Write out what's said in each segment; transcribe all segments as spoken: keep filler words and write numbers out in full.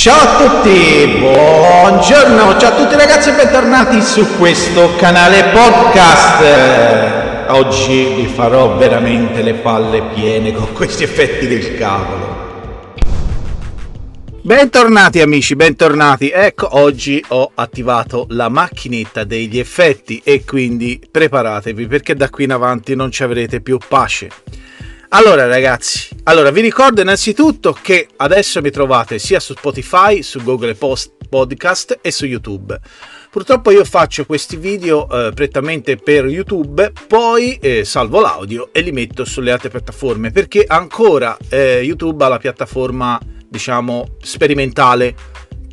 Ciao a tutti, buongiorno, ciao a tutti ragazzi e bentornati su questo canale podcast. Eh, oggi vi farò veramente le palle piene con questi effetti del cavolo. Bentornati amici, bentornati. Ecco, oggi ho attivato la macchinetta degli effetti e quindi preparatevi perché da qui in avanti non ci avrete più pace. Allora ragazzi, allora vi ricordo innanzitutto che adesso mi trovate sia su Spotify, su Google Podcast e su YouTube. Purtroppo io faccio questi video eh, prettamente per YouTube, poi eh, salvo l'audio e li metto sulle altre piattaforme perché ancora eh, YouTube ha la piattaforma, diciamo, sperimentale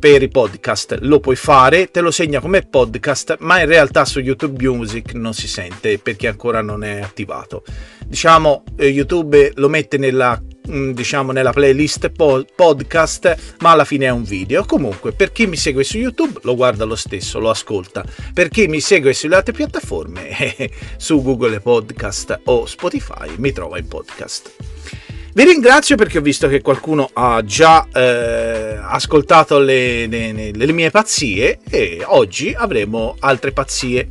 per i podcast. Lo puoi fare, te lo segna come podcast, ma in realtà su YouTube Music non si sente perché ancora non è attivato, diciamo. eh, YouTube lo mette nella mh, diciamo nella playlist po podcast, ma alla fine è un video. Comunque, per chi mi segue su YouTube lo guarda lo stesso, lo ascolta. Per chi mi segue sulle altre piattaforme eh, su Google Podcast o Spotify mi trova in podcast. Vi ringrazio perché ho visto che qualcuno ha già eh, ascoltato le, le, le mie pazzie e oggi avremo altre pazzie.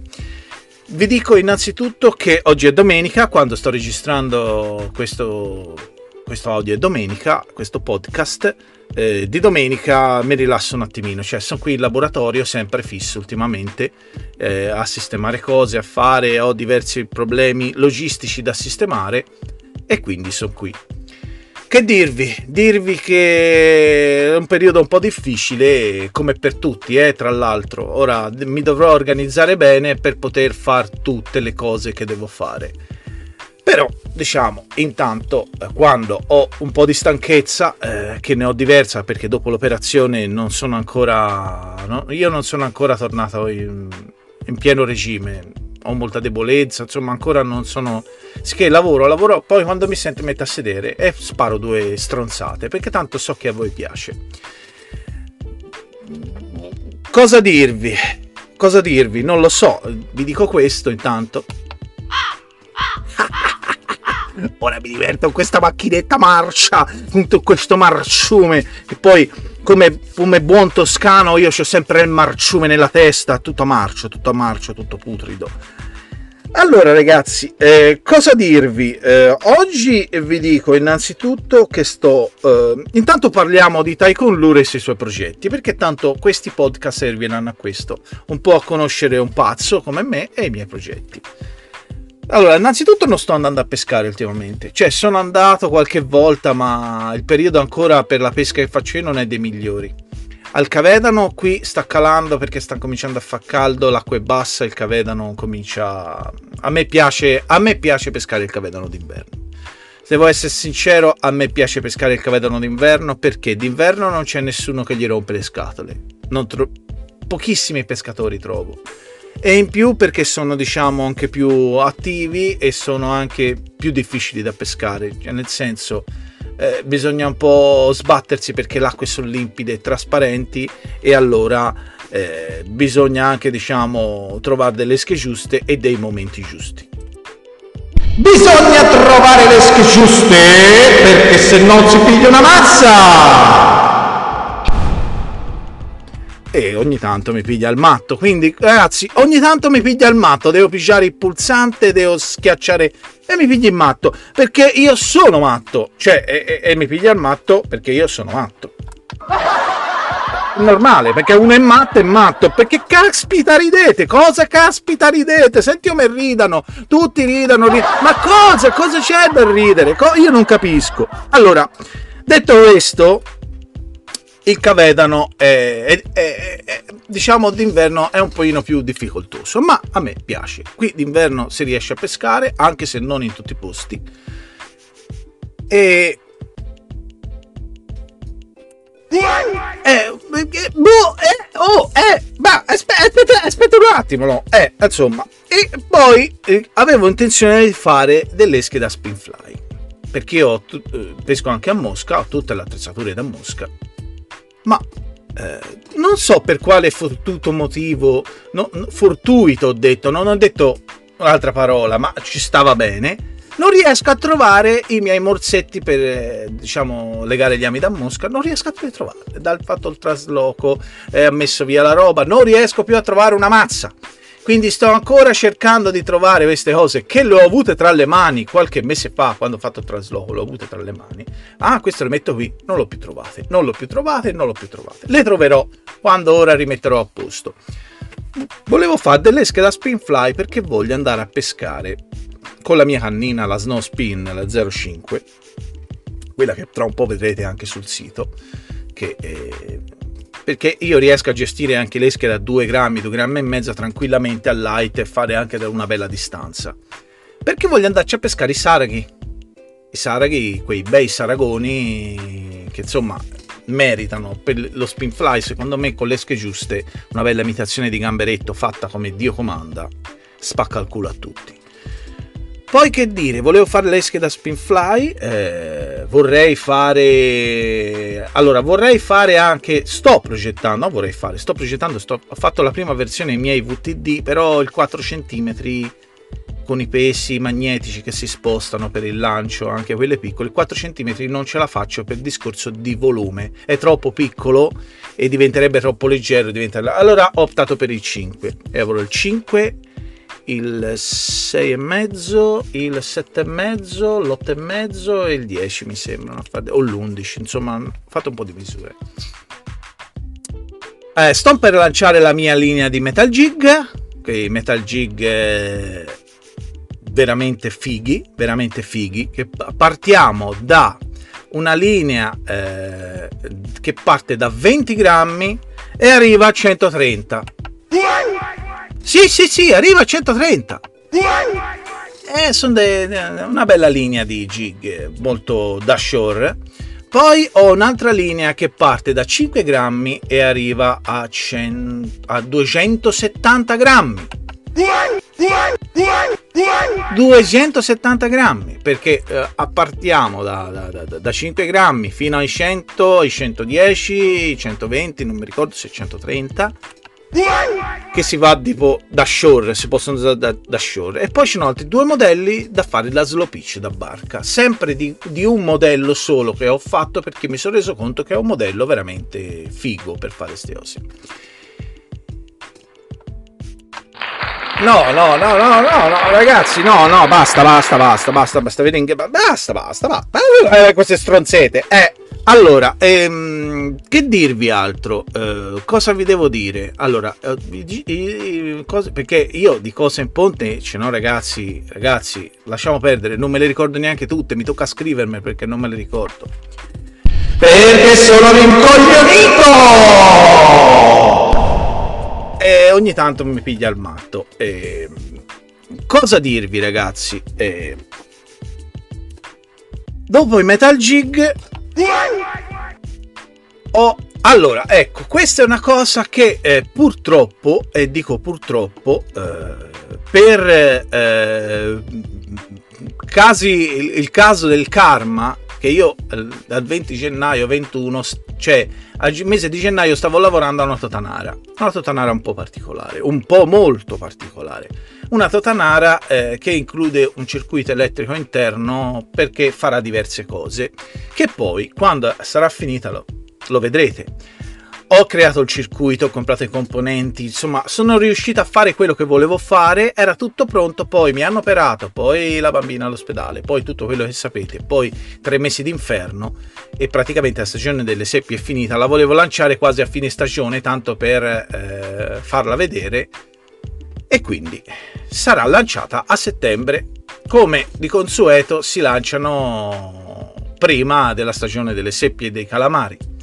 Vi dico innanzitutto che oggi è domenica, quando sto registrando questo, questo audio è domenica, questo podcast. Eh, di domenica mi rilasso un attimino, cioè sono qui in laboratorio sempre fisso ultimamente eh, a sistemare cose, a fare, ho diversi problemi logistici da sistemare e quindi sono qui. Che dirvi? Dirvi che è un periodo un po' difficile, come per tutti, eh, tra l'altro. Ora mi dovrò organizzare bene per poter fare tutte le cose che devo fare. Però, diciamo, intanto, quando ho un po' di stanchezza, eh, che ne ho diversa, perché dopo l'operazione non sono ancora... No? Io non sono ancora tornato in, in pieno regime. Ho molta debolezza, insomma ancora non sono... Sì che lavoro, lavoro, poi quando mi sento metto a sedere e sparo due stronzate, perché tanto so che a voi piace. Cosa dirvi? Cosa dirvi? Non lo so, vi dico questo intanto. Ora mi diverto con questa macchinetta marcia, appunto questo marciume, e poi come, come buon toscano io ho sempre il marciume nella testa, tutto marcio, tutto marcio, tutto putrido. Allora ragazzi, eh, cosa dirvi? Eh, oggi vi dico innanzitutto che sto... Eh, intanto parliamo di Tycoon Lures e i suoi progetti, perché tanto questi podcast serviranno a questo, un po' a conoscere un pazzo come me e i miei progetti. Allora, innanzitutto non sto andando a pescare ultimamente, cioè sono andato qualche volta, ma il periodo ancora per la pesca che faccio io non è dei migliori. Al cavedano qui sta calando perché sta cominciando a far caldo, l'acqua è bassa, il cavedano comincia... A me piace, a me piace pescare il cavedano d'inverno. Se devo essere sincero, a me piace pescare il cavedano d'inverno perché d'inverno non c'è nessuno che gli rompe le scatole. Non tro... Pochissimi pescatori trovo. E in più perché sono, diciamo, anche più attivi e sono anche più difficili da pescare, cioè, nel senso eh, bisogna un po' sbattersi perché le acque sono limpide e trasparenti e allora eh, bisogna anche, diciamo, trovare delle esche giuste e dei momenti giusti. Bisogna trovare le esche giuste perché se non si piglia una mazza! E ogni tanto mi piglia il matto, quindi ragazzi ogni tanto mi piglia il matto, devo pigiare il pulsante, devo schiacciare e mi piglia il matto perché io sono matto, cioè e, e, e mi piglia il matto perché io sono matto, normale, perché uno è matto è matto, perché caspita ridete, cosa caspita ridete, senti come ridano, tutti ridano, rid ma cosa, cosa c'è da ridere, Co io non capisco. Allora, detto questo, il cavedano è, è, è, è, diciamo d'inverno è un pochino più difficoltoso, ma a me piace. Qui d'inverno si riesce a pescare, anche se non in tutti i posti. E... Eh, boh, eh, oh, eh, bah, aspetta, aspetta, aspetta un attimo, no? Eh, insomma, e poi eh, avevo intenzione di fare delle esche da spinfly, perché io pesco anche a mosca, ho tutte le attrezzature da mosca. Ma eh, non so per quale fortuito motivo, no, fortuito ho detto, non ho detto un'altra parola, ma ci stava bene. non riesco a trovare i miei morsetti per, diciamo, legare gli ami da mosca, non riesco a trovarli, dal fatto il trasloco, eh, ho messo via la roba, non riesco più a trovare una mazza. Quindi sto ancora cercando di trovare queste cose che le ho avute tra le mani qualche mese fa, quando ho fatto il trasloco, le ho avute tra le mani. Ah, questo lo metto qui, non l'ho più trovate, non l'ho più trovate, non l'ho più trovate. Le troverò quando ora rimetterò a posto. Volevo fare delle esche da spin fly perché voglio andare a pescare con la mia cannina, la Snow Spin, la zero cinque, quella che tra un po' vedrete anche sul sito, che... è... perché io riesco a gestire anche le esche da due grammi, due grammi e mezzo tranquillamente a light e fare anche da una bella distanza. Perché voglio andarci a pescare i saraghi. I saraghi, quei bei saragoni che insomma meritano per lo spin fly, secondo me con le esche giuste, una bella imitazione di gamberetto fatta come Dio comanda, spacca il culo a tutti. Poi che dire, volevo fare le esche da spin fly, eh, vorrei fare, allora vorrei fare anche, sto progettando, no, vorrei fare, sto progettando, sto, ho fatto la prima versione dei miei V T D, però il quattro centimetri con i pesi magnetici che si spostano per il lancio, anche quelle piccole, quattro centimetri non ce la faccio per discorso di volume, è troppo piccolo e diventerebbe troppo leggero, diventerebbe... allora ho optato per il cinque, e avrò il cinque, il sei e mezzo, il sette e mezzo, l'otto e mezzo e il dieci mi sembrano, o l'undici, insomma ho fatto un po' di misure. Eh, sto per lanciare la mia linea di metal jig, quei metal jig veramente fighi, veramente fighi, che partiamo da una linea eh, che parte da venti grammi e arriva a centotrenta. Sì, sì, sì, arriva a centotrenta. Eh, sono de, de, una bella linea di jig, molto da shore. Poi ho un'altra linea che parte da cinque grammi e arriva a, cento, a duecentosettanta grammi. duecentosettanta grammi, perché eh, partiamo da, da, da, da cinque grammi fino ai cento, ai centodieci, ai centoventi, non mi ricordo se centotrenta. Che si va tipo da shore, si possono usare da, da shore. E poi ci sono altri due modelli da fare da slow pitch, da barca, sempre di, di un modello solo che ho fatto, perché mi sono reso conto che è un modello veramente figo per fare ste cose. No, no, no, no, no, no, ragazzi, no, no, basta, basta, basta, basta, basta, vedete, basta, basta, basta, eh, queste stronzette, eh. Allora, ehm, che dirvi altro? Eh, cosa vi devo dire? Allora, eh, eh, cose, perché io di cose in ponte, cioè, no, ragazzi, ragazzi, lasciamo perdere, non me le ricordo neanche tutte, mi tocca scrivermi perché non me le ricordo. Perché sono rincoglionito! E ogni tanto mi piglia il matto. Eh, cosa dirvi, ragazzi? Eh, dopo i metal jig... Oh, allora, ecco, questa è una cosa che eh, purtroppo, e eh, dico purtroppo, eh, per eh, casi, il, il caso del karma, che io eh, dal venti gennaio ventuno, cioè al mese di gennaio stavo lavorando a una totanara, una totanara un po' particolare, un po' molto particolare, una totanara eh, che include un circuito elettrico interno perché farà diverse cose, che poi quando sarà finita lo, lo vedrete. Ho creato il circuito, ho comprato i componenti, insomma sono riuscito a fare quello che volevo fare, era tutto pronto, poi mi hanno operato, poi la bambina all'ospedale, poi tutto quello che sapete, poi tre mesi d'inferno e praticamente la stagione delle seppie è finita, la volevo lanciare quasi a fine stagione tanto per eh, farla vedere, e quindi sarà lanciata a settembre, come di consueto si lanciano prima della stagione delle seppie e dei calamari.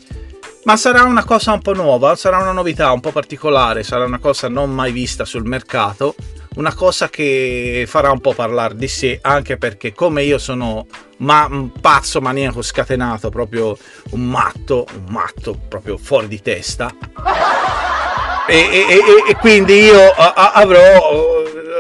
Ma sarà una cosa un po' nuova, sarà una novità un po' particolare, sarà una cosa non mai vista sul mercato, una cosa che farà un po' parlare di sé, anche perché come io sono ma un pazzo maniaco scatenato, proprio un matto, un matto proprio fuori di testa, e, e, e, e quindi io avrò...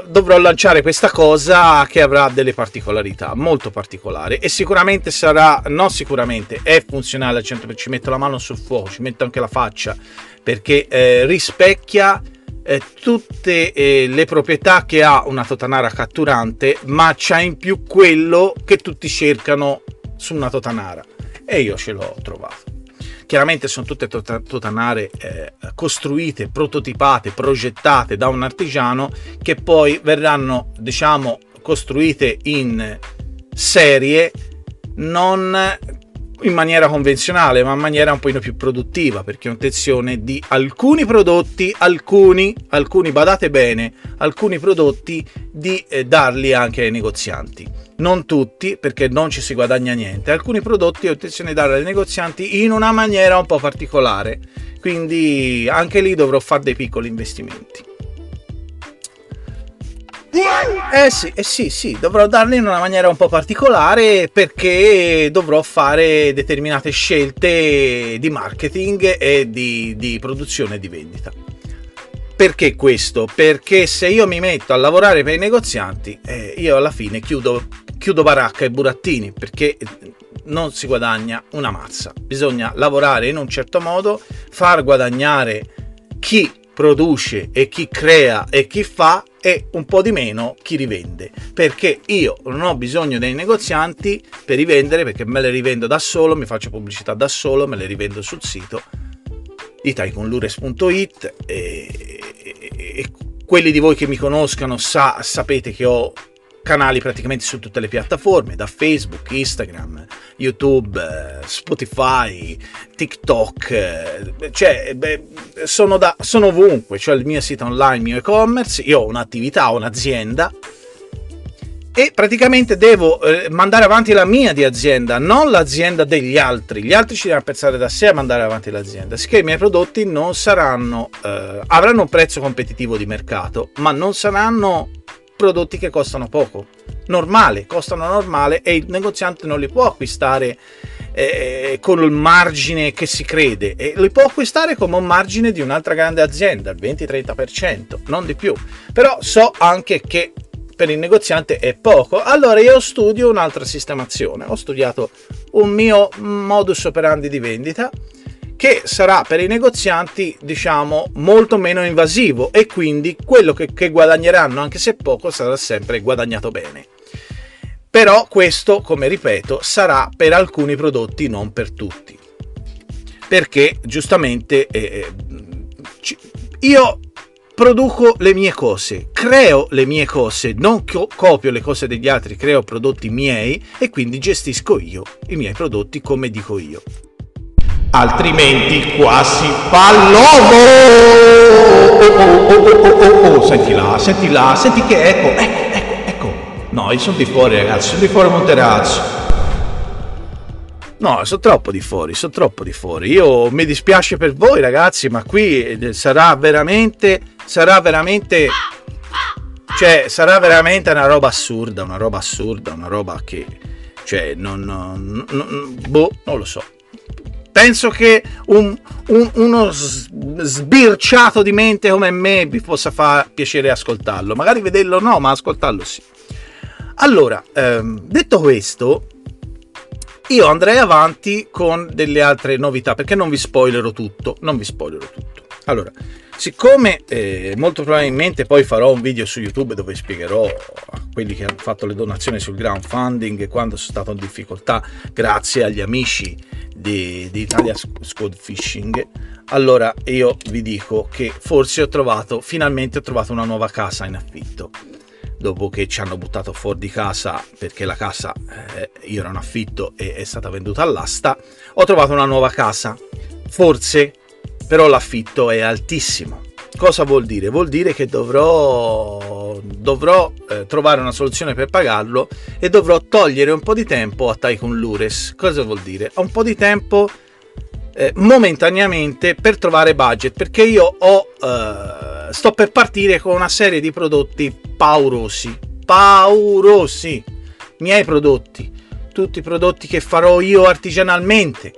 dovrò lanciare questa cosa che avrà delle particolarità molto particolari e sicuramente sarà, no sicuramente, è funzionale al cento per cento, ci metto la mano sul fuoco, ci metto anche la faccia perché eh, rispecchia eh, tutte eh, le proprietà che ha una totanara catturante, ma c'ha in più quello che tutti cercano su una totanara, e io ce l'ho trovato. Chiaramente sono tutte totanare eh, costruite, prototipate, progettate da un artigiano, che poi verranno, diciamo, costruite in serie, non in maniera convenzionale, ma in maniera un pochino più produttiva, perché è un'intenzione di alcuni prodotti, alcuni, alcuni badate bene, alcuni prodotti di eh, darli anche ai negozianti. Non tutti, perché non ci si guadagna niente. Alcuni prodotti ho intenzione di dare ai negozianti in una maniera un po' particolare, quindi anche lì dovrò fare dei piccoli investimenti. Eh sì, eh sì, sì, dovrò darli in una maniera un po' particolare, perché dovrò fare determinate scelte di marketing e di, di produzione e di vendita. Perché questo? Perché se io mi metto a lavorare per i negozianti, eh, io alla fine chiudo, chiudo baracca e burattini, perché non si guadagna una mazza. Bisogna lavorare in un certo modo, far guadagnare chi produce e chi crea e chi fa, e un po' di meno chi rivende, perché io non ho bisogno dei negozianti per rivendere, perché me le rivendo da solo, mi faccio pubblicità da solo, me le rivendo sul sito di diyconlures punto it, e, e, e quelli di voi che mi conoscano sa, sapete che ho canali praticamente su tutte le piattaforme, da Facebook, Instagram, YouTube, Spotify, TikTok, cioè beh, sono, da, sono ovunque, cioè il mio sito online, il mio e-commerce, io ho un'attività, ho un'azienda, e praticamente devo eh, mandare avanti la mia di azienda, non l'azienda degli altri. Gli altri ci devono pensare da sé a mandare avanti l'azienda, sicché i miei prodotti non saranno eh, avranno un prezzo competitivo di mercato, ma non saranno prodotti che costano poco, normale, costano normale, e il negoziante non li può acquistare eh, con il margine che si crede, e li può acquistare come un margine di un'altra grande azienda, il venti trenta per cento, non di più. Però so anche che per il negoziante è poco, allora io studio un'altra sistemazione, ho studiato un mio modus operandi di vendita che sarà per i negozianti, diciamo, molto meno invasivo, e quindi quello che, che guadagneranno, anche se poco, sarà sempre guadagnato bene. Però questo, come ripeto, sarà per alcuni prodotti, non per tutti, perché giustamente eh, io produco le mie cose, creo le mie cose, non copio le cose degli altri, creo prodotti miei, e quindi gestisco io i miei prodotti come dico io. Altrimenti qua si fa l'ovo! Oh, oh, oh, oh, oh, oh, oh. Senti là, senti là, senti che ecco, ecco, ecco, ecco. No, io sono di fuori, ragazzi, sono di fuori Monterazzo. No, sono troppo di fuori, sono troppo di fuori. Io mi dispiace per voi, ragazzi, ma qui sarà veramente, sarà veramente, cioè sarà veramente una roba assurda, una roba assurda, una roba che, cioè, non, non, non boh, non lo so. Penso che un, un, uno sbirciato di mente come me vi possa far piacere ascoltarlo, magari vederlo no, ma ascoltarlo sì. Allora, ehm, detto questo, io andrei avanti con delle altre novità, perché non vi spoilerò tutto, non vi spoilerò tutto. Allora, siccome eh, molto probabilmente poi farò un video su YouTube dove spiegherò a quelli che hanno fatto le donazioni sul crowdfunding e quando sono stato in difficoltà grazie agli amici di, di Italia Squad Fishing, allora io vi dico che forse ho trovato, finalmente ho trovato una nuova casa in affitto, dopo che ci hanno buttato fuori di casa perché la casa eh, io ero in affitto e è stata venduta all'asta. Ho trovato una nuova casa, forse, però l'affitto è altissimo. Cosa vuol dire? Vuol dire che dovrò, dovrò eh, trovare una soluzione per pagarlo, e dovrò togliere un po' di tempo a Tycoon Lures. Cosa vuol dire? Ho un po' di tempo eh, momentaneamente per trovare budget, perché io ho... Eh, sto per partire con una serie di prodotti paurosi, paurosi, miei prodotti, tutti i prodotti che farò io artigianalmente,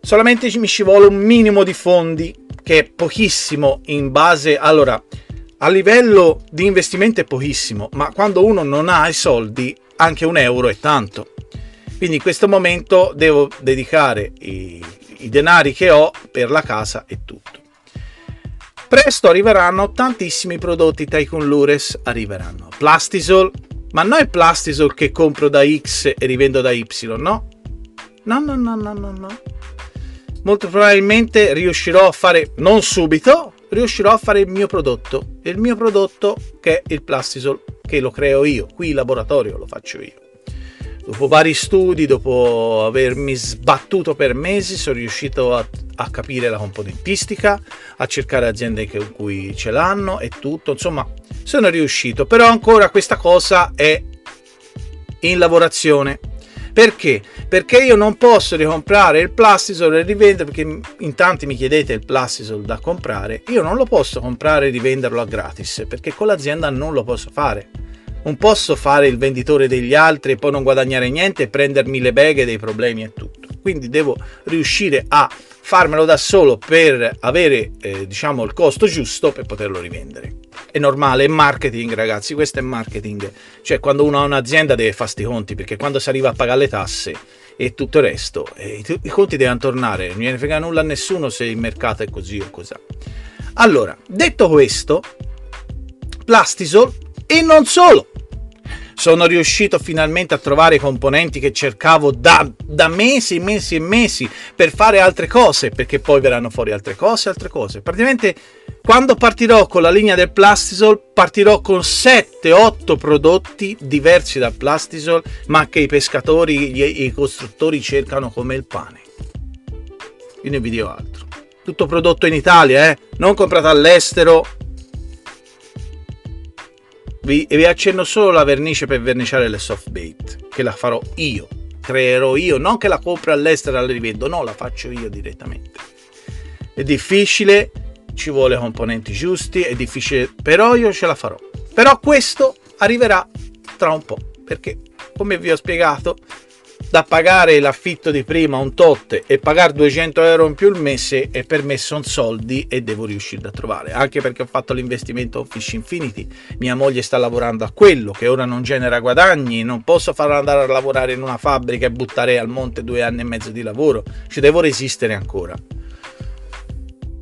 solamente mi ci vuole un minimo di fondi, che è pochissimo in base, allora, a livello di investimento è pochissimo, ma quando uno non ha i soldi, anche un euro è tanto, quindi in questo momento devo dedicare i, i denari che ho per la casa e tutto. Presto arriveranno tantissimi prodotti Tycoon Lures, arriveranno Plastisol, ma non è Plastisol che compro da X e rivendo da Y, no? No, no, no, no, no, no. Molto probabilmente riuscirò a fare, non subito, riuscirò a fare il mio prodotto, il mio prodotto che è il Plastisol, che lo creo io, qui in laboratorio lo faccio io. Dopo vari studi, dopo avermi sbattuto per mesi, sono riuscito a, a capire la componentistica, a cercare aziende con cui ce l'hanno e tutto, insomma, sono riuscito. Però ancora questa cosa è in lavorazione. Perché? Perché io non posso ricomprare il Plastisol e rivendere, perché in tanti mi chiedete il Plastisol da comprare, io non lo posso comprare e rivenderlo a gratis, perché con l'azienda non lo posso fare. Non posso fare il venditore degli altri e poi non guadagnare niente e prendermi le beghe dei problemi e tutto. Quindi devo riuscire a farmelo da solo per avere eh, diciamo il costo giusto per poterlo rivendere. È normale, è marketing, ragazzi, questo è marketing. Cioè quando uno ha un'azienda deve fare sti conti, perché quando si arriva a pagare le tasse e tutto il resto, eh, i, i conti devono tornare, non gliene frega nulla a nessuno se il mercato è così o cos'ha. Allora, detto questo, Plastisol e non solo. Sono riuscito finalmente a trovare i componenti che cercavo da, da mesi, mesi e mesi per fare altre cose, perché poi verranno fuori altre cose, altre cose. Praticamente quando partirò con la linea del Plastisol, partirò con sette otto prodotti diversi dal Plastisol, ma che i pescatori, gli, i costruttori cercano come il pane. Io ne vi dico altro. Tutto prodotto in Italia, eh? Non comprato all'estero. Vi, vi accenno solo la vernice per verniciare le soft bait, che la farò io, creerò io, non che la compro all'estero e la rivendo, no, la faccio io direttamente. È difficile, ci vuole componenti giusti, è difficile, però io ce la farò. Però questo arriverà tra un po', perché come vi ho spiegato, da pagare l'affitto di prima un tot e pagare duecento euro in più il mese, e per me sono soldi e devo riuscire a trovare, anche perché ho fatto l'investimento con Fish Infinity, mia moglie sta lavorando a quello che ora non genera guadagni, non posso farla andare a lavorare in una fabbrica e buttare al monte due anni e mezzo di lavoro, ci devo resistere ancora.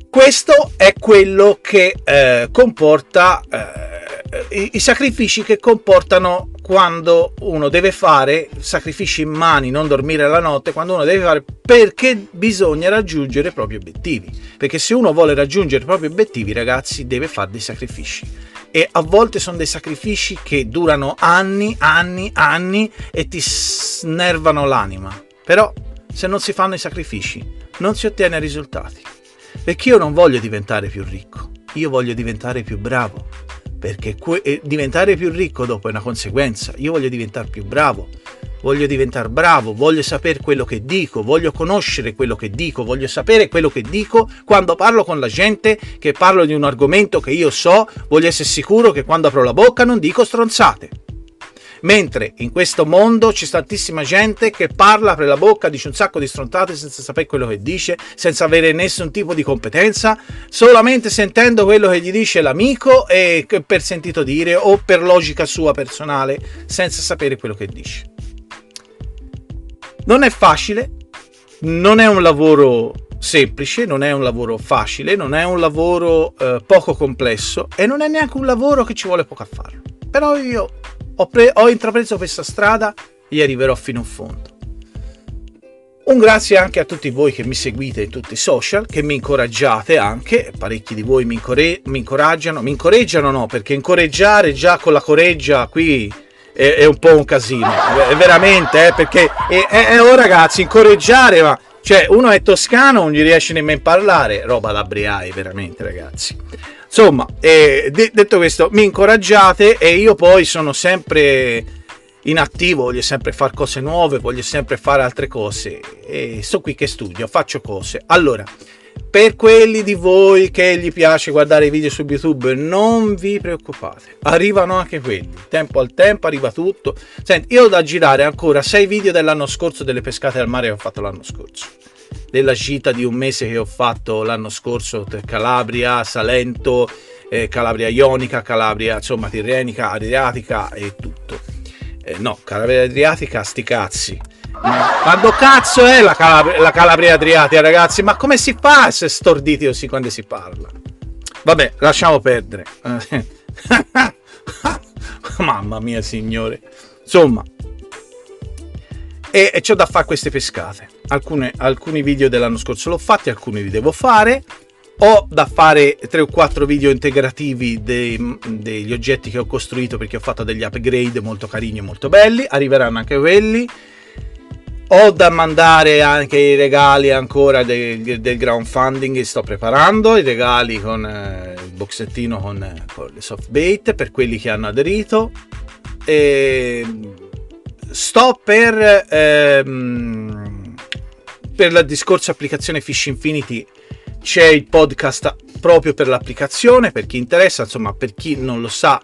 Questo è quello che eh, comporta eh, i, i sacrifici che comportano quando uno deve fare sacrifici in mani, non dormire la notte, quando uno deve fare, perché bisogna raggiungere i propri obiettivi, perché se uno vuole raggiungere i propri obiettivi, ragazzi, deve fare dei sacrifici, e a volte sono dei sacrifici che durano anni, anni, anni e ti snervano l'anima. Però se non si fanno i sacrifici non si ottiene risultati, perché io non voglio diventare più ricco, io voglio diventare più bravo, perché que- diventare più ricco dopo è una conseguenza. Io voglio diventare più bravo, voglio diventare bravo, voglio sapere quello che dico, voglio conoscere quello che dico, voglio sapere quello che dico quando parlo con la gente, che parlo di un argomento che io so, voglio essere sicuro che quando apro la bocca non dico stronzate. Mentre in questo mondo c'è tantissima gente che parla, apre la bocca, dice un sacco di stronzate senza sapere quello che dice, senza avere nessun tipo di competenza, solamente sentendo quello che gli dice l'amico e per sentito dire o per logica sua personale, senza sapere quello che dice. Non è facile, non è un lavoro semplice, non è un lavoro facile, non è un lavoro eh, poco complesso, e non è neanche un lavoro che ci vuole poco a farlo. Però io Ho, pre- ho intrapreso questa strada e arriverò fino in fondo. Un grazie anche a tutti voi che mi seguite in tutti i social, che mi incoraggiate anche, parecchi di voi mi, incor- mi incoraggiano, mi incorreggiano no, perché incorreggiare già con la coreggia qui è, è un po' un casino, è veramente, eh, perché è, è, è, oh ragazzi, incorreggiare, ma cioè uno è toscano, non gli riesce nemmeno a parlare, roba da briai, veramente ragazzi. Insomma, eh, de- detto questo, mi incoraggiate e io poi sono sempre in attivo, voglio sempre fare cose nuove, voglio sempre fare altre cose, e sto qui che studio, faccio cose. Allora, per quelli di voi che gli piace guardare i video su YouTube, non vi preoccupate, arrivano anche quelli, tempo al tempo arriva tutto. Senti, io ho da girare ancora sei video dell'anno scorso, delle pescate al mare che ho fatto l'anno scorso, della gita di un mese che ho fatto l'anno scorso, Calabria, Salento, eh, Calabria Ionica, Calabria, insomma, Tirrenica, Adriatica e tutto. Eh, no, Calabria Adriatica, sti cazzi. Quando cazzo è la Calabria, la Calabria Adriatica, ragazzi? Ma come si fa a essere storditi così quando si parla? Vabbè, lasciamo perdere. Mamma mia, signore. Insomma, e, e c'ho da fare queste pescate. Alcune, alcuni video dell'anno scorso l'ho fatti, alcuni li devo fare. Ho da fare tre o quattro video integrativi dei, degli oggetti che ho costruito, perché ho fatto degli upgrade molto carini e molto belli. Arriveranno anche quelli. Ho da mandare anche i regali ancora del, del crowdfunding che sto preparando, i regali con eh, il boxettino con, eh, con le soft bait per quelli che hanno aderito. E sto per, ehm, per la discorso applicazione Fish Infinity. C'è il podcast proprio per l'applicazione, per chi interessa, insomma, per chi non lo sa.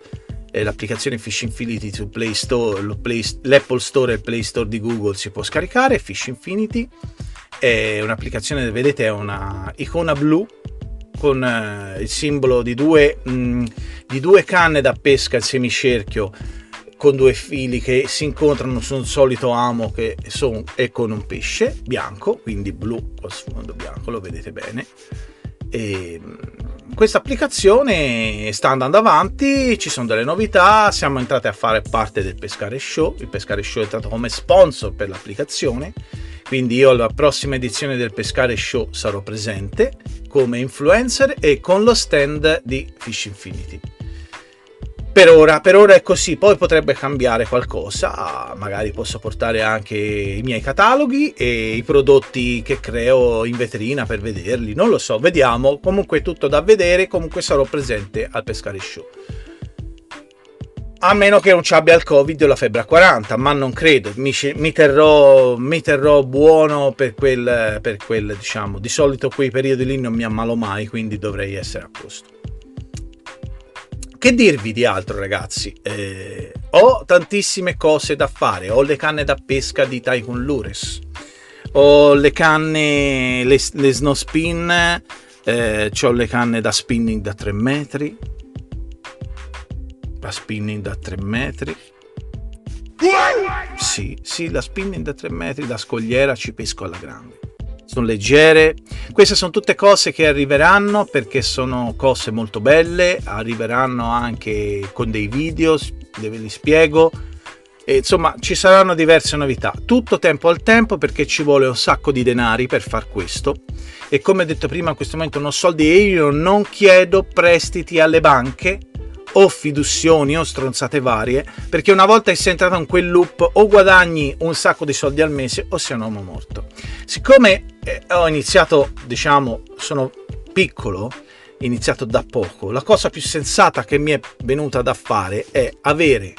L'applicazione Fish Infinity su Play Store, l'Apple Store e il Play Store di Google si può scaricare. Fish Infinity è un'applicazione, vedete, è una icona blu con il simbolo di due, mh, di due canne da pesca, il semicerchio con due fili che si incontrano su un solito amo che sono, e con un pesce bianco, quindi blu con sfondo bianco, lo vedete bene. E questa applicazione sta andando avanti, ci sono delle novità, siamo entrati a fare parte del Pescare Show, il Pescare Show è entrato come sponsor per l'applicazione, quindi io alla prossima edizione del Pescare Show sarò presente come influencer e con lo stand di Fish Infinity. Per ora, per ora è così, poi potrebbe cambiare qualcosa, magari posso portare anche i miei cataloghi e i prodotti che creo in vetrina per vederli, non lo so, vediamo, comunque è tutto da vedere, comunque sarò presente al Pescare Show. A meno che non ci abbia il Covid o la febbre a quaranta, ma non credo, mi, mi, terrò, mi terrò buono per quel, per quel, diciamo, di solito quei periodi lì non mi ammalo mai, quindi dovrei essere a posto. Che dirvi di altro, ragazzi? Eh, ho tantissime cose da fare, ho le canne da pesca di Tycoon Lures, ho le canne, le, le snow spin, eh, ho le canne da spinning da tre metri, la spinning da tre metri, sì, sì, la spinning da tre metri, da scogliera ci pesco alla grande. Sono leggere, queste sono tutte cose che arriveranno perché sono cose molto belle, arriveranno anche con dei video, ve li spiego, e insomma ci saranno diverse novità, tutto tempo al tempo perché ci vuole un sacco di denari per far questo e come detto prima in questo momento non ho soldi e io non chiedo prestiti alle banche o fiduzioni o stronzate varie perché una volta che sei entrato in quel loop o guadagni un sacco di soldi al mese o sei un uomo morto. Siccome ho iniziato, diciamo, sono piccolo, iniziato da poco, la cosa più sensata che mi è venuta da fare è avere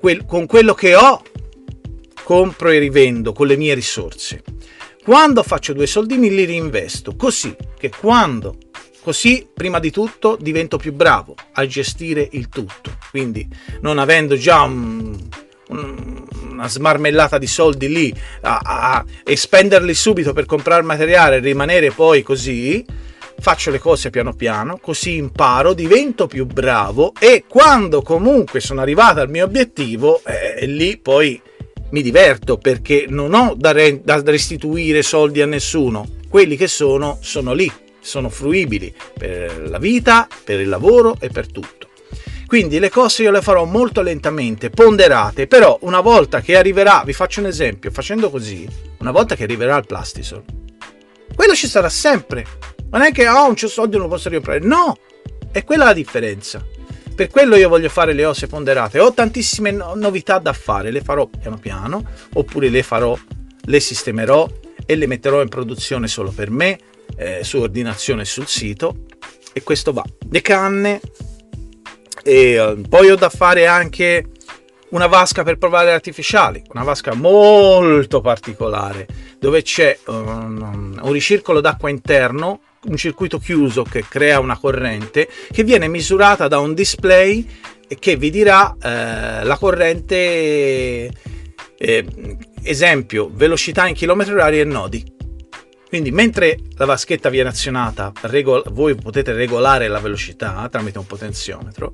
quel, con quello che ho compro e rivendo con le mie risorse, quando faccio due soldini li reinvesto, così che quando Così, prima di tutto, divento più bravo a gestire il tutto. Quindi, non avendo già un, un, una smarmellata di soldi lì a, a, e spenderli subito per comprare materiale e rimanere poi così, faccio le cose piano piano, così imparo, divento più bravo e quando comunque sono arrivato al mio obiettivo, eh, lì poi mi diverto perché non ho da, re, da restituire soldi a nessuno. Quelli che sono, sono lì. Sono fruibili per la vita, per il lavoro e per tutto. Quindi le cose io le farò molto lentamente, ponderate, però una volta che arriverà, vi faccio un esempio, facendo così, una volta che arriverà il plastisol, quello ci sarà sempre. Non è che oh, non c'ho soldi, non lo posso riprendere. No, è quella la differenza. Per quello io voglio fare le cose ponderate. Ho tantissime novità da fare, le farò piano piano, oppure le farò, le sistemerò e le metterò in produzione solo per me. Eh, su ordinazione sul sito e questo va, le canne e eh, poi ho da fare anche una vasca per provare artificiali, una vasca molto particolare dove c'è um, un ricircolo d'acqua interno, un circuito chiuso che crea una corrente che viene misurata da un display che vi dirà eh, la corrente, eh, esempio velocità in chilometri orari e nodi. Quindi mentre la vaschetta viene azionata, regol- voi potete regolare la velocità tramite un potenziometro,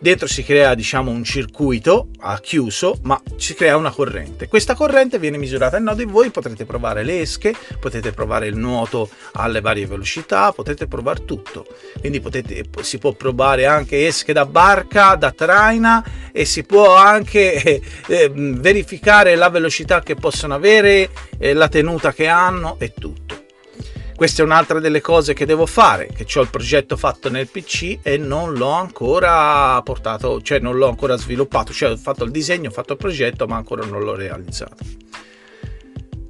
dentro si crea, diciamo, un circuito a chiuso, ma si crea una corrente. Questa corrente viene misurata al nodo e voi potrete provare le esche, potete provare il nuoto alle varie velocità, potete provare tutto. Quindi potete, si può provare anche esche da barca, da traina, e si può anche eh, verificare la velocità che possono avere, eh, la tenuta che hanno e tutto. Questa è un'altra delle cose che devo fare, che ho il progetto fatto nel P C e non l'ho ancora portato, cioè non l'ho ancora sviluppato, cioè ho fatto il disegno, ho fatto il progetto, ma ancora non l'ho realizzato.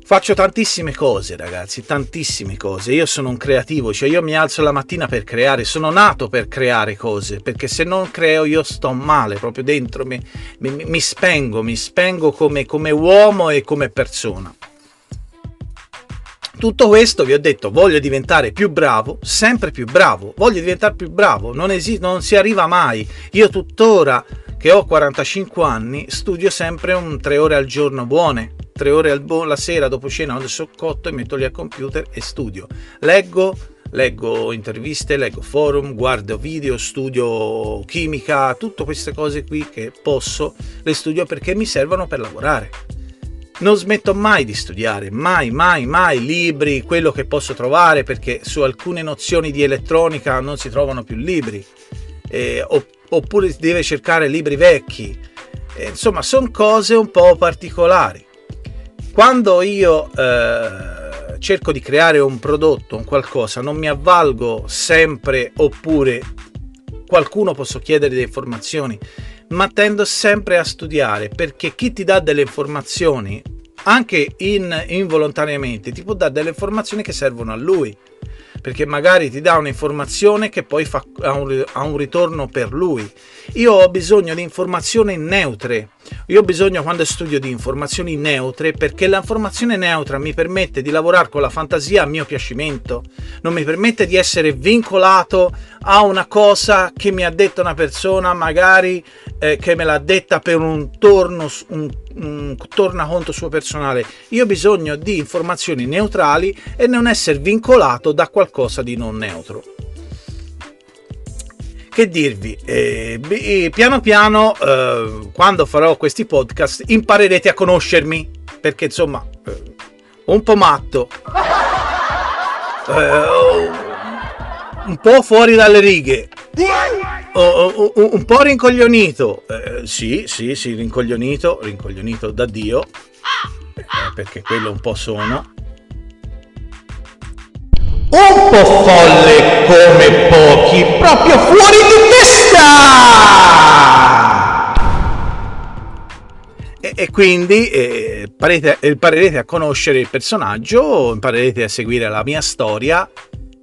Faccio tantissime cose, ragazzi, tantissime cose. Io sono un creativo, cioè io mi alzo la mattina per creare, sono nato per creare cose, perché se non creo io sto male, proprio dentro mi, mi, mi spengo, mi spengo come, come uomo e come persona. Tutto questo, vi ho detto, voglio diventare più bravo, sempre più bravo, voglio diventare più bravo, non, non si arriva mai. Io tuttora, che ho quarantacinque anni, studio sempre un tre ore al giorno buone, tre ore al bo- la sera dopo cena, quando sono cotto e metto lì al computer e studio. Leggo, leggo interviste, leggo forum, guardo video, studio chimica, tutte queste cose qui che posso, le studio perché mi servono per lavorare. Non smetto mai di studiare, mai, mai, mai, libri, quello che posso trovare, perché su alcune nozioni di elettronica non si trovano più libri, eh, oppure deve cercare libri vecchi, eh, insomma sono cose un po' particolari. Quando io eh, cerco di creare un prodotto, un qualcosa, non mi avvalgo sempre, oppure qualcuno posso chiedere delle informazioni, ma tendo sempre a studiare, perché chi ti dà delle informazioni, anche in, involontariamente, ti può dare delle informazioni che servono a lui, perché magari ti dà un'informazione che poi fa, ha, un, ha un ritorno per lui. Io ho bisogno di informazioni neutre, io ho bisogno quando studio di informazioni neutre, perché l'informazione neutra mi permette di lavorare con la fantasia a mio piacimento, non mi permette di essere vincolato a una cosa che mi ha detto una persona, magari eh, che me l'ha detta per un torno, un, un tornaconto suo personale. Io ho bisogno di informazioni neutrali e non essere vincolato da qualcosa di non neutro. Che dirvi, eh, piano piano eh, quando farò questi podcast imparerete a conoscermi, perché insomma eh, un po' matto, eh, un po' fuori dalle righe, oh, oh, un po' rincoglionito, eh, sì sì sì rincoglionito, rincoglionito da Dio, eh, perché quello un po' sono, un po' folle come pochi, proprio fuori di testa! E, e quindi eh, imparerete, imparerete a conoscere il personaggio, imparerete a seguire la mia storia,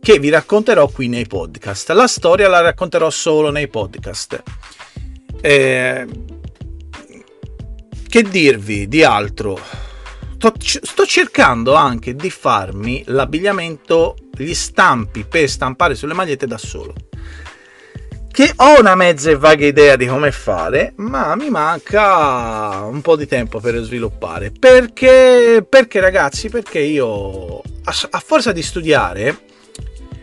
che vi racconterò qui nei podcast. La storia la racconterò solo nei podcast. Eh, che dirvi di altro? Sto cercando anche di farmi l'abbigliamento, gli stampi per stampare sulle magliette da solo, che ho una mezza e vaga idea di come fare, ma mi manca un po' di tempo per sviluppare, perché, perché ragazzi, perché io a forza di studiare,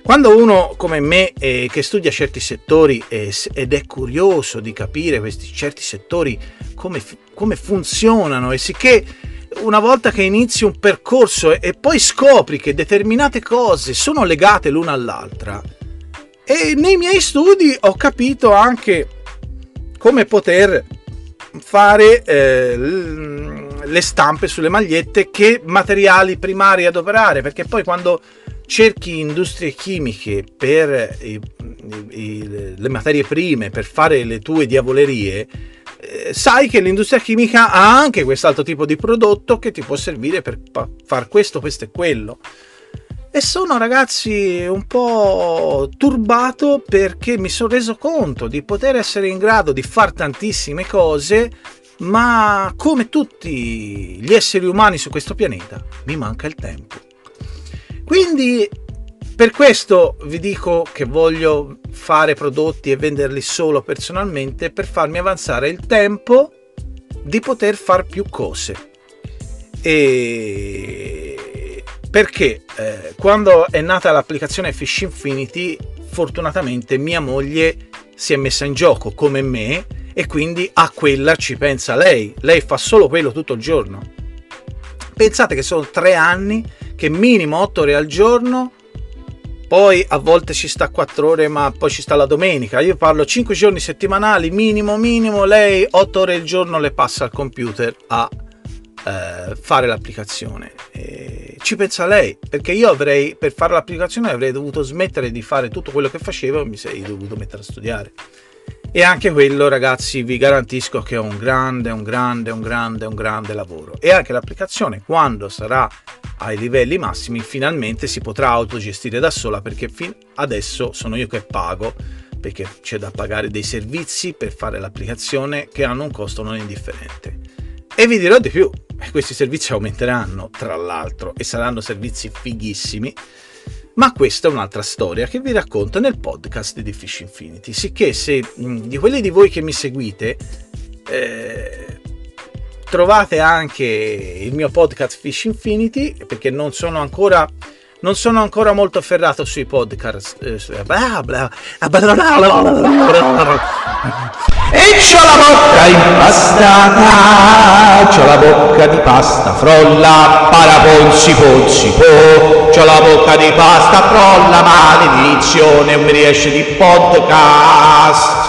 quando uno come me eh, che studia certi settori eh, ed è curioso di capire questi certi settori come, come funzionano, e sicché una volta che inizi un percorso e poi scopri che determinate cose sono legate l'una all'altra, e nei miei studi ho capito anche come poter fare eh, le stampe sulle magliette, che materiali primari ad operare, perché poi quando cerchi industrie chimiche per i, i, le materie prime per fare le tue diavolerie, sai che l'industria chimica ha anche quest'altro tipo di prodotto che ti può servire per far questo, questo e quello. E sono, ragazzi, un po' turbato, perché mi sono reso conto di poter essere in grado di far tantissime cose, ma come tutti gli esseri umani su questo pianeta mi manca il tempo. Quindi per questo vi dico che voglio fare prodotti e venderli solo personalmente, per farmi avanzare il tempo di poter fare più cose. E perché eh, quando è nata l'applicazione Fish Infinity, fortunatamente mia moglie si è messa in gioco come me e quindi a quella ci pensa lei, lei fa solo quello tutto il giorno. Pensate che sono tre anni che minimo otto ore al giorno, poi a volte ci sta quattro ore ma poi ci sta la domenica, io parlo cinque giorni settimanali minimo minimo, lei otto ore al giorno le passa al computer a eh, fare l'applicazione. E ci pensa lei, perché io avrei, per fare l'applicazione avrei dovuto smettere di fare tutto quello che facevo e mi sei dovuto mettere a studiare. E anche quello, ragazzi, vi garantisco che è un grande, un grande, un grande, un grande lavoro. E anche l'applicazione, quando sarà ai livelli massimi, finalmente si potrà autogestire da sola, perché fin adesso sono io che pago, perché c'è da pagare dei servizi per fare l'applicazione che hanno un costo non indifferente. E vi dirò di più, questi servizi aumenteranno, tra l'altro, e saranno servizi fighissimi. Ma questa è un'altra storia che vi racconto nel podcast di Fish Infinity, sicché se di quelli di voi che mi seguite eh, trovate anche il mio podcast Fish Infinity, perché non sono ancora non sono ancora molto afferrato sui podcast eh, bla bla e c'ho la bocca impastata, c'ho la bocca di pasta frolla, paraponzi ponzi po, c'ho la bocca di pasta frolla, maledizione, non mi riesce di podcast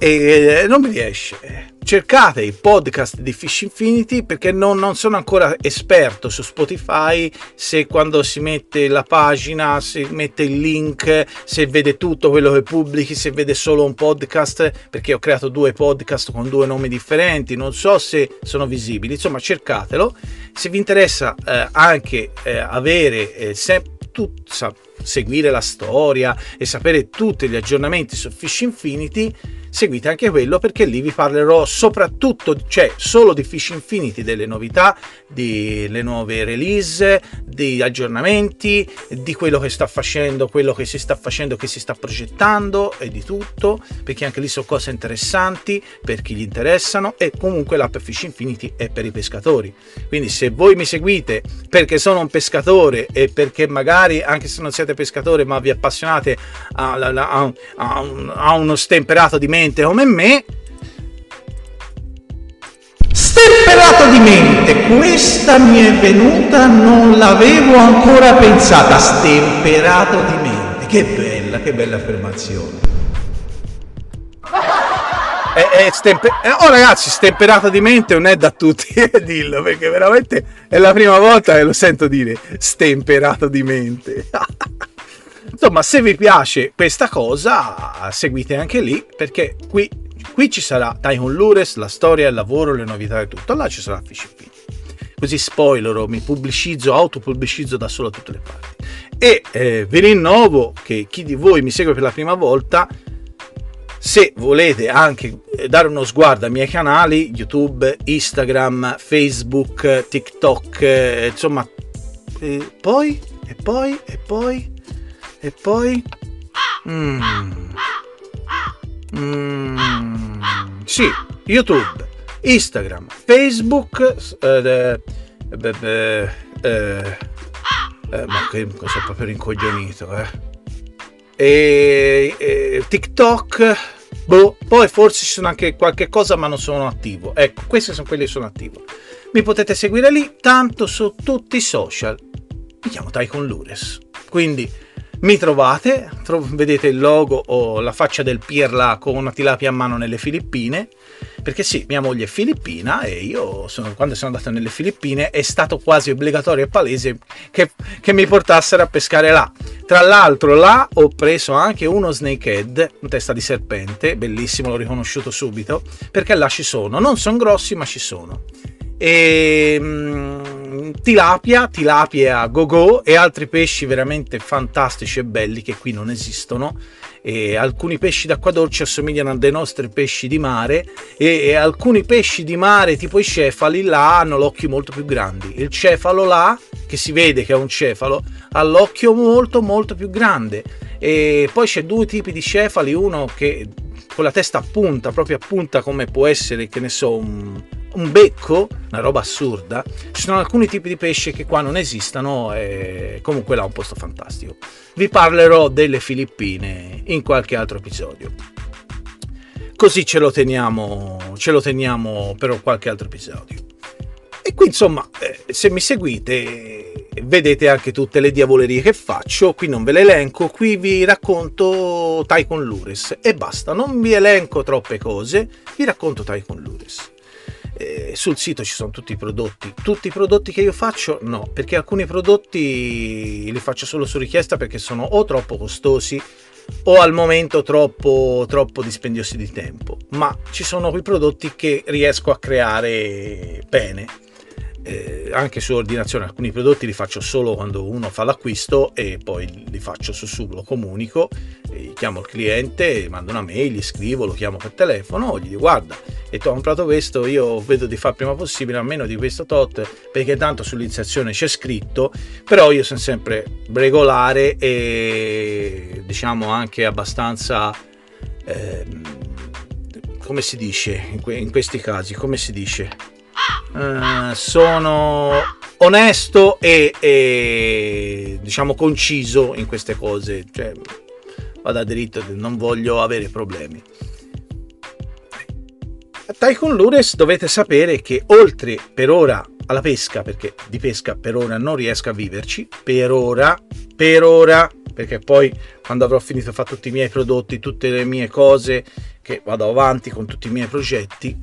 e eh, non mi riesce. Cercate i podcast di Fish Infinity, perché non, non sono ancora esperto su Spotify, se quando si mette la pagina, si mette il link, se vede tutto quello che pubblichi, se vede solo un podcast, perché ho creato due podcast con due nomi differenti, non so se sono visibili, insomma cercatelo. Se vi interessa eh, anche eh, avere eh, sempre seguire la storia e sapere tutti gli aggiornamenti su Fish Infinity, seguite anche quello, perché lì vi parlerò soprattutto, cioè solo di Fish Infinity, delle novità, delle nuove release, di aggiornamenti, di quello che sta facendo, quello che si sta facendo, che si sta progettando e di tutto, perché anche lì sono cose interessanti per chi gli interessano. E comunque l'app Fish Infinity è per i pescatori, quindi se voi mi seguite perché sono un pescatore e perché magari, anche se non siete pescatore ma vi appassionate a, a, a, a uno stemperato di mente come me, stemperato di mente, questa mi è venuta, non l'avevo ancora pensata, stemperato di mente, che bella, che bella affermazione. È, è stempe... oh ragazzi, stemperato di mente non è da tutti, dillo, perché veramente è la prima volta che lo sento dire, stemperato di mente. Insomma, se vi piace questa cosa seguite anche lì, perché qui, qui ci sarà Tycoon Lures, la storia, il lavoro, le novità e tutto, là ci sarà Fish Infinity. Così spoilero, mi pubblicizzo, autopubblicizzo da solo a tutte le parti. E eh, vi rinnovo che chi di voi mi segue per la prima volta, se volete anche dare uno sguardo ai miei canali YouTube, Instagram, Facebook, TikTok, eh, insomma, e poi, e poi, e poi, e poi, mm. Mm. Sì, YouTube, Instagram, Facebook, eh, eh, eh, eh, ma che cosa, proprio rincoglionito, eh. E, e TikTok, boh, poi forse ci sono anche qualche cosa ma non sono attivo, ecco, questi sono quelli che sono attivo. Mi potete seguire lì, tanto su tutti i social mi chiamo Tycoon Lures, quindi mi trovate, tro- vedete il logo o la faccia del Pirla con una tilapia a mano nelle Filippine, perché sì, mia moglie è filippina e io sono, quando sono andato nelle Filippine è stato quasi obbligatorio e palese che, che mi portassero a pescare là. Tra l'altro là ho preso anche uno snakehead, un testa di serpente, bellissimo, l'ho riconosciuto subito, perché là ci sono, non sono grossi ma ci sono. E mh, tilapia, tilapia go-go e altri pesci veramente fantastici e belli che qui non esistono. E alcuni pesci d'acqua dolce assomigliano a dei nostri pesci di mare e, e alcuni pesci di mare tipo i cefali là hanno l'occhio molto più grandi, il cefalo là che si vede che è un cefalo ha l'occhio molto molto più grande. E poi c'è due tipi di cefali, uno che con la testa a punta, proprio a punta, come può essere, che ne so, un, un becco, una roba assurda. Ci sono alcuni tipi di pesce che qua non esistono e comunque là è un posto fantastico. Vi parlerò delle Filippine in qualche altro episodio, così ce lo teniamo, ce lo teniamo per qualche altro episodio. E qui insomma, se mi seguite vedete anche tutte le diavolerie che faccio, qui non ve le elenco, qui vi racconto Tycoon Lures e basta, non vi elenco troppe cose, vi racconto Tycoon Lures. Eh, sul sito ci sono tutti i prodotti, tutti i prodotti che io faccio no, perché alcuni prodotti li faccio solo su richiesta perché sono o troppo costosi o al momento troppo, troppo dispendiosi di tempo, ma ci sono quei prodotti che riesco a creare bene. Eh, anche su ordinazione alcuni prodotti li faccio solo quando uno fa l'acquisto e poi li faccio su sub, lo comunico, eh, chiamo il cliente, mando una mail, gli scrivo, lo chiamo per telefono, gli dico guarda e tu hai comprato questo, io vedo di far prima possibile a meno di questo tot perché tanto sull'inserzione c'è scritto, però io sono sempre regolare e diciamo anche abbastanza eh, come si dice in, que- in questi casi come si dice Uh, sono onesto e, e diciamo conciso in queste cose, cioè vado a diritto, non voglio avere problemi. A Tycoon Lures dovete sapere che oltre per ora alla pesca, perché di pesca per ora non riesco a viverci, per ora, per ora, perché poi quando avrò finito fatto tutti i miei prodotti, tutte le mie cose, che vado avanti con tutti i miei progetti,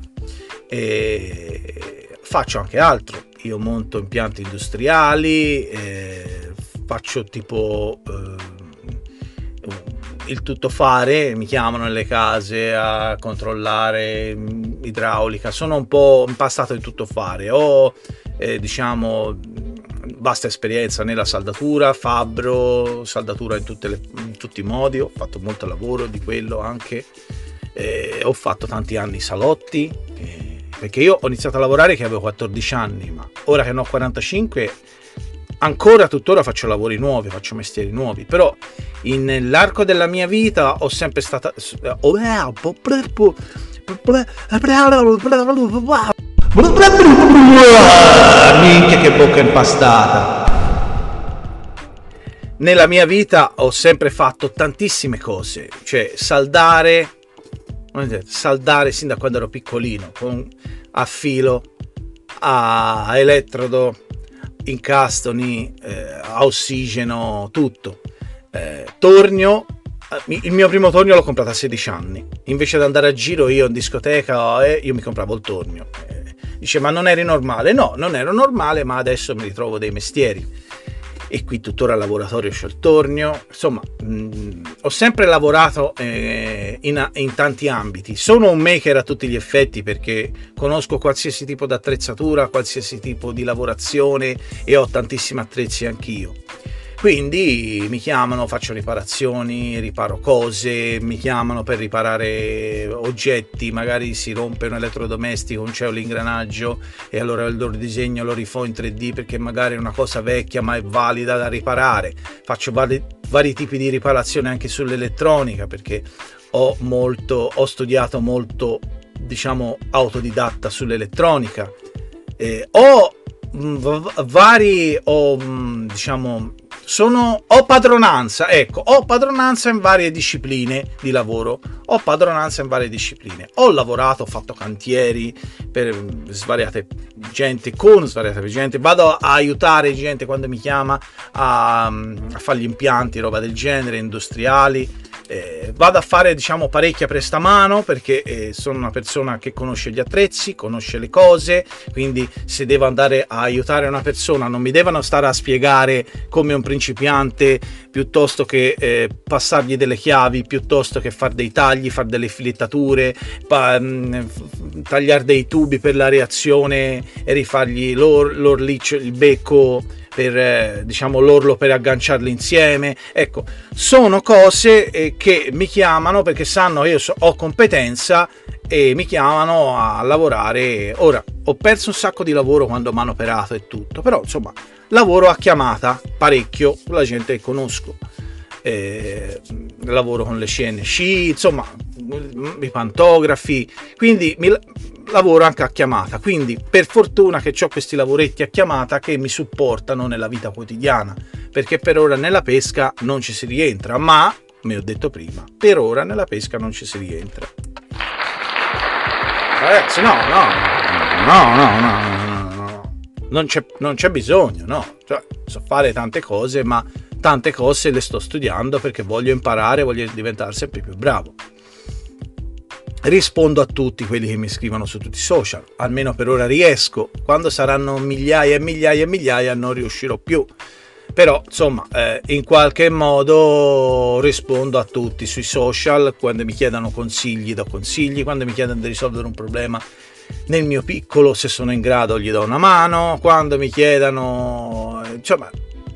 e faccio anche altro. Io monto impianti industriali, eh, faccio tipo eh, il tuttofare, mi chiamano nelle case a controllare idraulica, sono un po' impastato in tuttofare, ho eh, diciamo vasta esperienza nella saldatura, fabbro, saldatura in, tutte le, in tutti i modi, ho fatto molto lavoro di quello anche, eh, ho fatto tanti anni salotti, eh, perché io ho iniziato a lavorare che avevo quattordici anni, ma ora che ne ho quarantacinque ancora tuttora faccio lavori nuovi, faccio mestieri nuovi, però nell'arco della mia vita ho sempre stata minchia che bocca impastata nella mia vita ho sempre fatto tantissime cose, cioè saldare saldare sin da quando ero piccolino con a filo, a elettrodo, incastoni, eh, a ossigeno, tutto, eh, tornio. Il mio primo tornio l'ho comprato a sedici anni, invece di andare a giro io in discoteca eh, io mi compravo il tornio. Eh, dice ma non eri normale? No, non ero normale, ma adesso mi ritrovo dei mestieri e qui tuttora al laboratorio c'è il tornio, insomma mh, ho sempre lavorato eh, in, in tanti ambiti, sono un maker a tutti gli effetti perché conosco qualsiasi tipo di attrezzatura, qualsiasi tipo di lavorazione e ho tantissimi attrezzi anch'io, quindi mi chiamano, faccio riparazioni, riparo cose, mi chiamano per riparare oggetti, magari si rompe un elettrodomestico, non c'è un l'ingranaggio e allora il loro disegno lo rifò in tre D perché magari è una cosa vecchia ma è valida da riparare, faccio vari, vari tipi di riparazione anche sull'elettronica perché ho, molto, ho studiato molto diciamo autodidatta sull'elettronica, eh, ho v- vari ho, diciamo Sono, ho padronanza, ecco, ho padronanza in varie discipline di lavoro, ho padronanza in varie discipline, ho lavorato, ho fatto cantieri per svariate gente, con svariate gente, vado a aiutare gente quando mi chiama a, a fare gli impianti, roba del genere, industriali, eh, vado a fare diciamo parecchia prestamano perché eh, sono una persona che conosce gli attrezzi, conosce le cose, quindi se devo andare a aiutare una persona non mi devono stare a spiegare come un principiante piuttosto che eh, passargli delle chiavi, piuttosto che fare dei tagli, fare delle filettature, pa- tagliare dei tubi per la reazione e rifargli l'or- l'orliccio, il becco per eh, diciamo l'orlo per agganciarli insieme, ecco sono cose eh, che mi chiamano perché sanno io so- ho competenza e mi chiamano a lavorare. Ora ho perso un sacco di lavoro quando mi hanno operato e tutto, però insomma lavoro a chiamata parecchio con la gente che conosco, eh, lavoro con le C N C, insomma i pantografi, quindi mi lavoro anche a chiamata, quindi per fortuna che ho questi lavoretti a chiamata che mi supportano nella vita quotidiana, perché per ora nella pesca non ci si rientra, ma come ho detto prima, per ora nella pesca non ci si rientra. Ragazzi, no, no, no, no, no, no, no. Non c'è, non c'è bisogno, no. Cioè, so fare tante cose, ma tante cose le sto studiando perché voglio imparare, voglio diventare sempre più bravo. Rispondo a tutti quelli che mi scrivono su tutti i social, almeno per ora riesco. Quando saranno migliaia e migliaia e migliaia non riuscirò più. Però insomma eh, in qualche modo rispondo a tutti sui social, quando mi chiedono consigli do consigli, quando mi chiedono di risolvere un problema nel mio piccolo se sono in grado gli do una mano, quando mi chiedono, insomma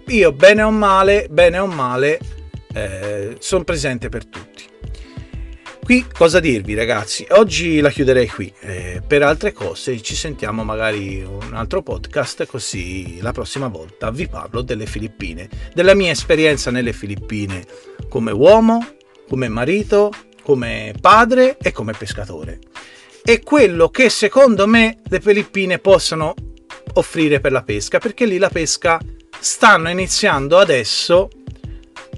io bene o male, bene o male eh, sono presente per tutti. Qui cosa dirvi ragazzi, oggi la chiuderei qui, eh, per altre cose ci sentiamo magari un altro podcast, così la prossima volta vi parlo delle Filippine, della mia esperienza nelle Filippine come uomo, come marito, come padre e come pescatore, e quello che secondo me le Filippine possono offrire per la pesca, perché lì la pesca stanno iniziando adesso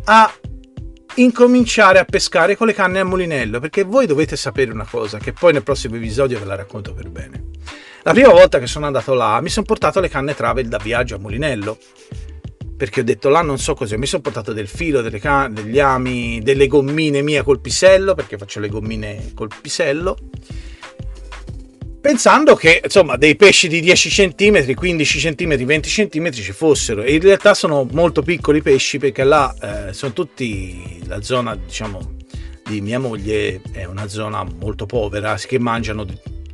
a incominciare a pescare con le canne a mulinello, perché voi dovete sapere una cosa che poi nel prossimo episodio ve la racconto per bene. La prima volta che sono andato là mi sono portato le canne travel da viaggio a mulinello, perché ho detto là non so cos'è, mi sono portato del filo, delle can- degli ami, delle gommine mia col pisello, perché faccio le gommine col pisello, pensando che insomma dei pesci di dieci centimetri, quindici centimetri, venti centimetri ci fossero, e in realtà sono molto piccoli pesci, perché là eh, sono tutti, la zona diciamo di mia moglie è una zona molto povera, che mangiano,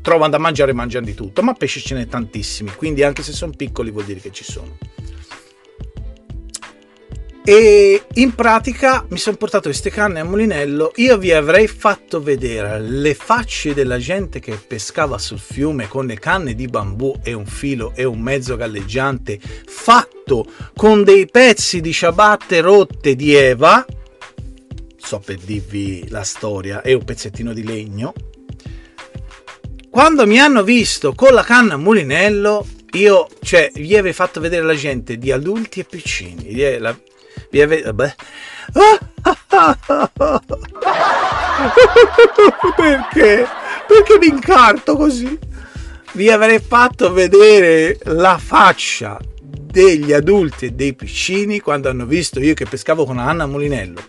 trovano da mangiare, mangiano di tutto, ma pesci ce n'è tantissimi, quindi anche se sono piccoli vuol dire che ci sono. E in pratica mi sono portato queste canne a mulinello, io vi avrei fatto vedere le facce della gente che pescava sul fiume con le canne di bambù e un filo e un mezzo galleggiante fatto con dei pezzi di ciabatte rotte di Eva, so per dirvi la storia, e un pezzettino di legno. Quando mi hanno visto con la canna a mulinello, io, cioè, vi avrei fatto vedere la gente di adulti e piccini, di la... Vi avete... Beh. Perché? Perché mi incarto così? Vi avrei fatto vedere la faccia degli adulti e dei piccini quando hanno visto io che pescavo con Anna Mulinello.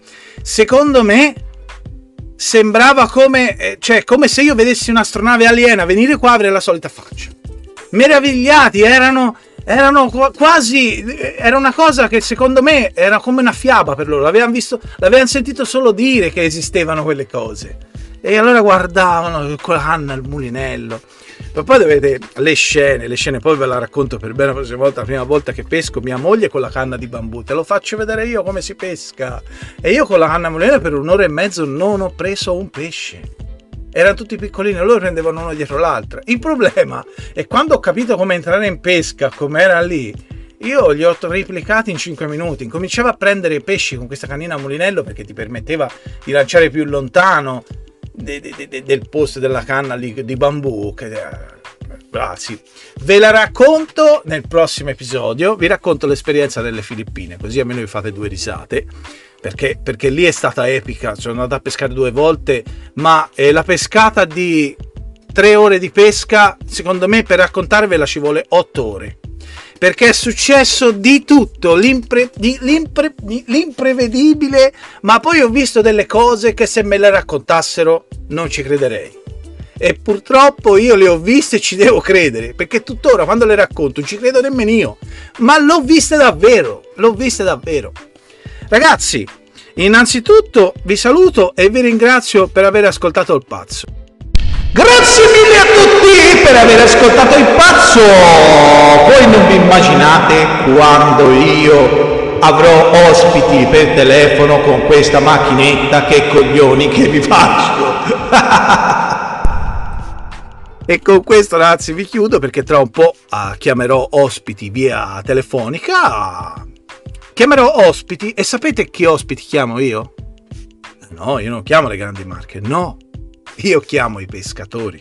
Secondo me sembrava come, cioè, come se io vedessi un'astronave aliena venire qua e avere la solita faccia. Meravigliati erano... Erano quasi, era una cosa che secondo me era come una fiaba per loro, l'avevano visto, l'avevano sentito solo dire che esistevano quelle cose, e allora guardavano con la canna al mulinello. Ma poi dovete le scene, le scene poi ve la racconto per bene la prossima volta, la prima volta che pesco mia moglie con la canna di bambù, te lo faccio vedere io come si pesca, e io con la canna al mulinello per un'ora e mezzo non ho preso un pesce. Erano tutti piccolini, loro prendevano uno dietro l'altro. Il problema è quando ho capito come entrare in pesca, come era lì, io li ho replicati in cinque minuti. Incominciavo a prendere i pesci con questa cannina a mulinello perché ti permetteva di lanciare più lontano de, de, de, del posto della canna lì, di bambù. Che, ah, sì. Ve la racconto nel prossimo episodio. Vi racconto l'esperienza delle Filippine, così almeno vi fate due risate. Perché, perché lì è stata epica, sono andato a pescare due volte, ma eh, la pescata di tre ore di pesca, secondo me per raccontarvela ci vuole otto ore, perché è successo di tutto, l'impre, di, l'impre, di, l'imprevedibile, ma poi ho visto delle cose che se me le raccontassero non ci crederei, e purtroppo io le ho viste e ci devo credere, perché tuttora quando le racconto non ci credo nemmeno io, ma l'ho viste davvero, l'ho viste davvero. Ragazzi, innanzitutto vi saluto e vi ringrazio per aver ascoltato il pazzo. Grazie mille a tutti per aver ascoltato il pazzo. Voi non vi immaginate quando io avrò ospiti per telefono con questa macchinetta, che coglioni che vi faccio. E con questo ragazzi vi chiudo, perché tra un po' chiamerò ospiti via telefonica Chiamerò ospiti, e sapete che ospiti chiamo io? No, io non chiamo le grandi marche, no, io chiamo i pescatori,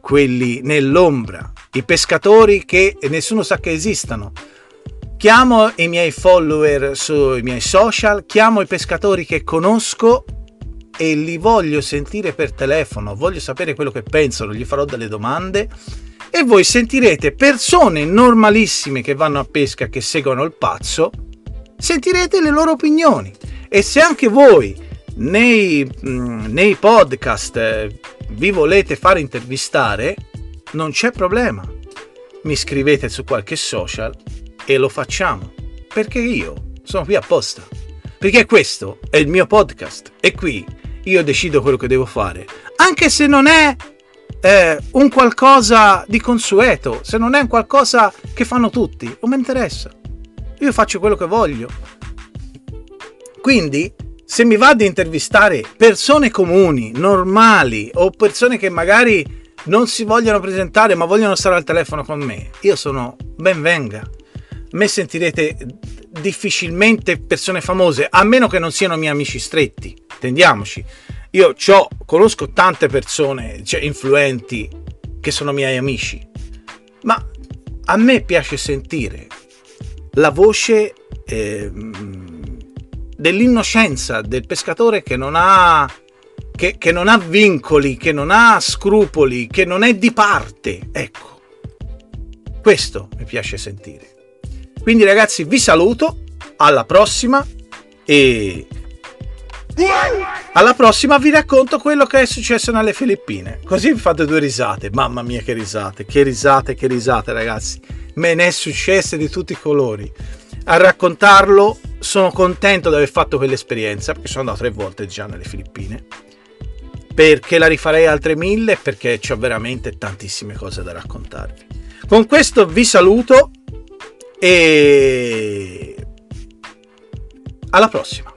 quelli nell'ombra, i pescatori che nessuno sa che esistano. Chiamo i miei follower sui miei social, chiamo i pescatori che conosco e li voglio sentire per telefono, voglio sapere quello che pensano, gli farò delle domande e voi sentirete persone normalissime che vanno a pesca, che seguono il pazzo, sentirete le loro opinioni. E se anche voi nei, nei podcast vi volete far intervistare, non c'è problema, mi scrivete su qualche social e lo facciamo, perché io sono qui apposta, perché questo è il mio podcast e qui io decido quello che devo fare, anche se non è eh, un qualcosa di consueto, se non è un qualcosa che fanno tutti, non mi interessa, io faccio quello che voglio. Quindi se mi va di intervistare persone comuni, normali, o persone che magari non si vogliono presentare ma vogliono stare al telefono con me, io sono benvenga. Me sentirete difficilmente persone famose, a meno che non siano miei amici stretti, intendiamoci. Io c'ho, conosco tante persone, cioè, influenti, che sono miei amici, ma a me piace sentire la voce eh, dell'innocenza del pescatore che non ha che, che non ha vincoli, che non ha scrupoli, che non è di parte, ecco, questo mi piace sentire. Quindi ragazzi, vi saluto, alla prossima, e alla prossima vi racconto quello che è successo nelle Filippine, così vi fate due risate. Mamma mia, che risate, che risate, che risate ragazzi, me ne è successe di tutti i colori. A raccontarlo sono contento di aver fatto quell'esperienza, perché sono andato tre volte già nelle Filippine, perché la rifarei altre mille, perché c'ho veramente tantissime cose da raccontarvi. Con questo vi saluto e alla prossima.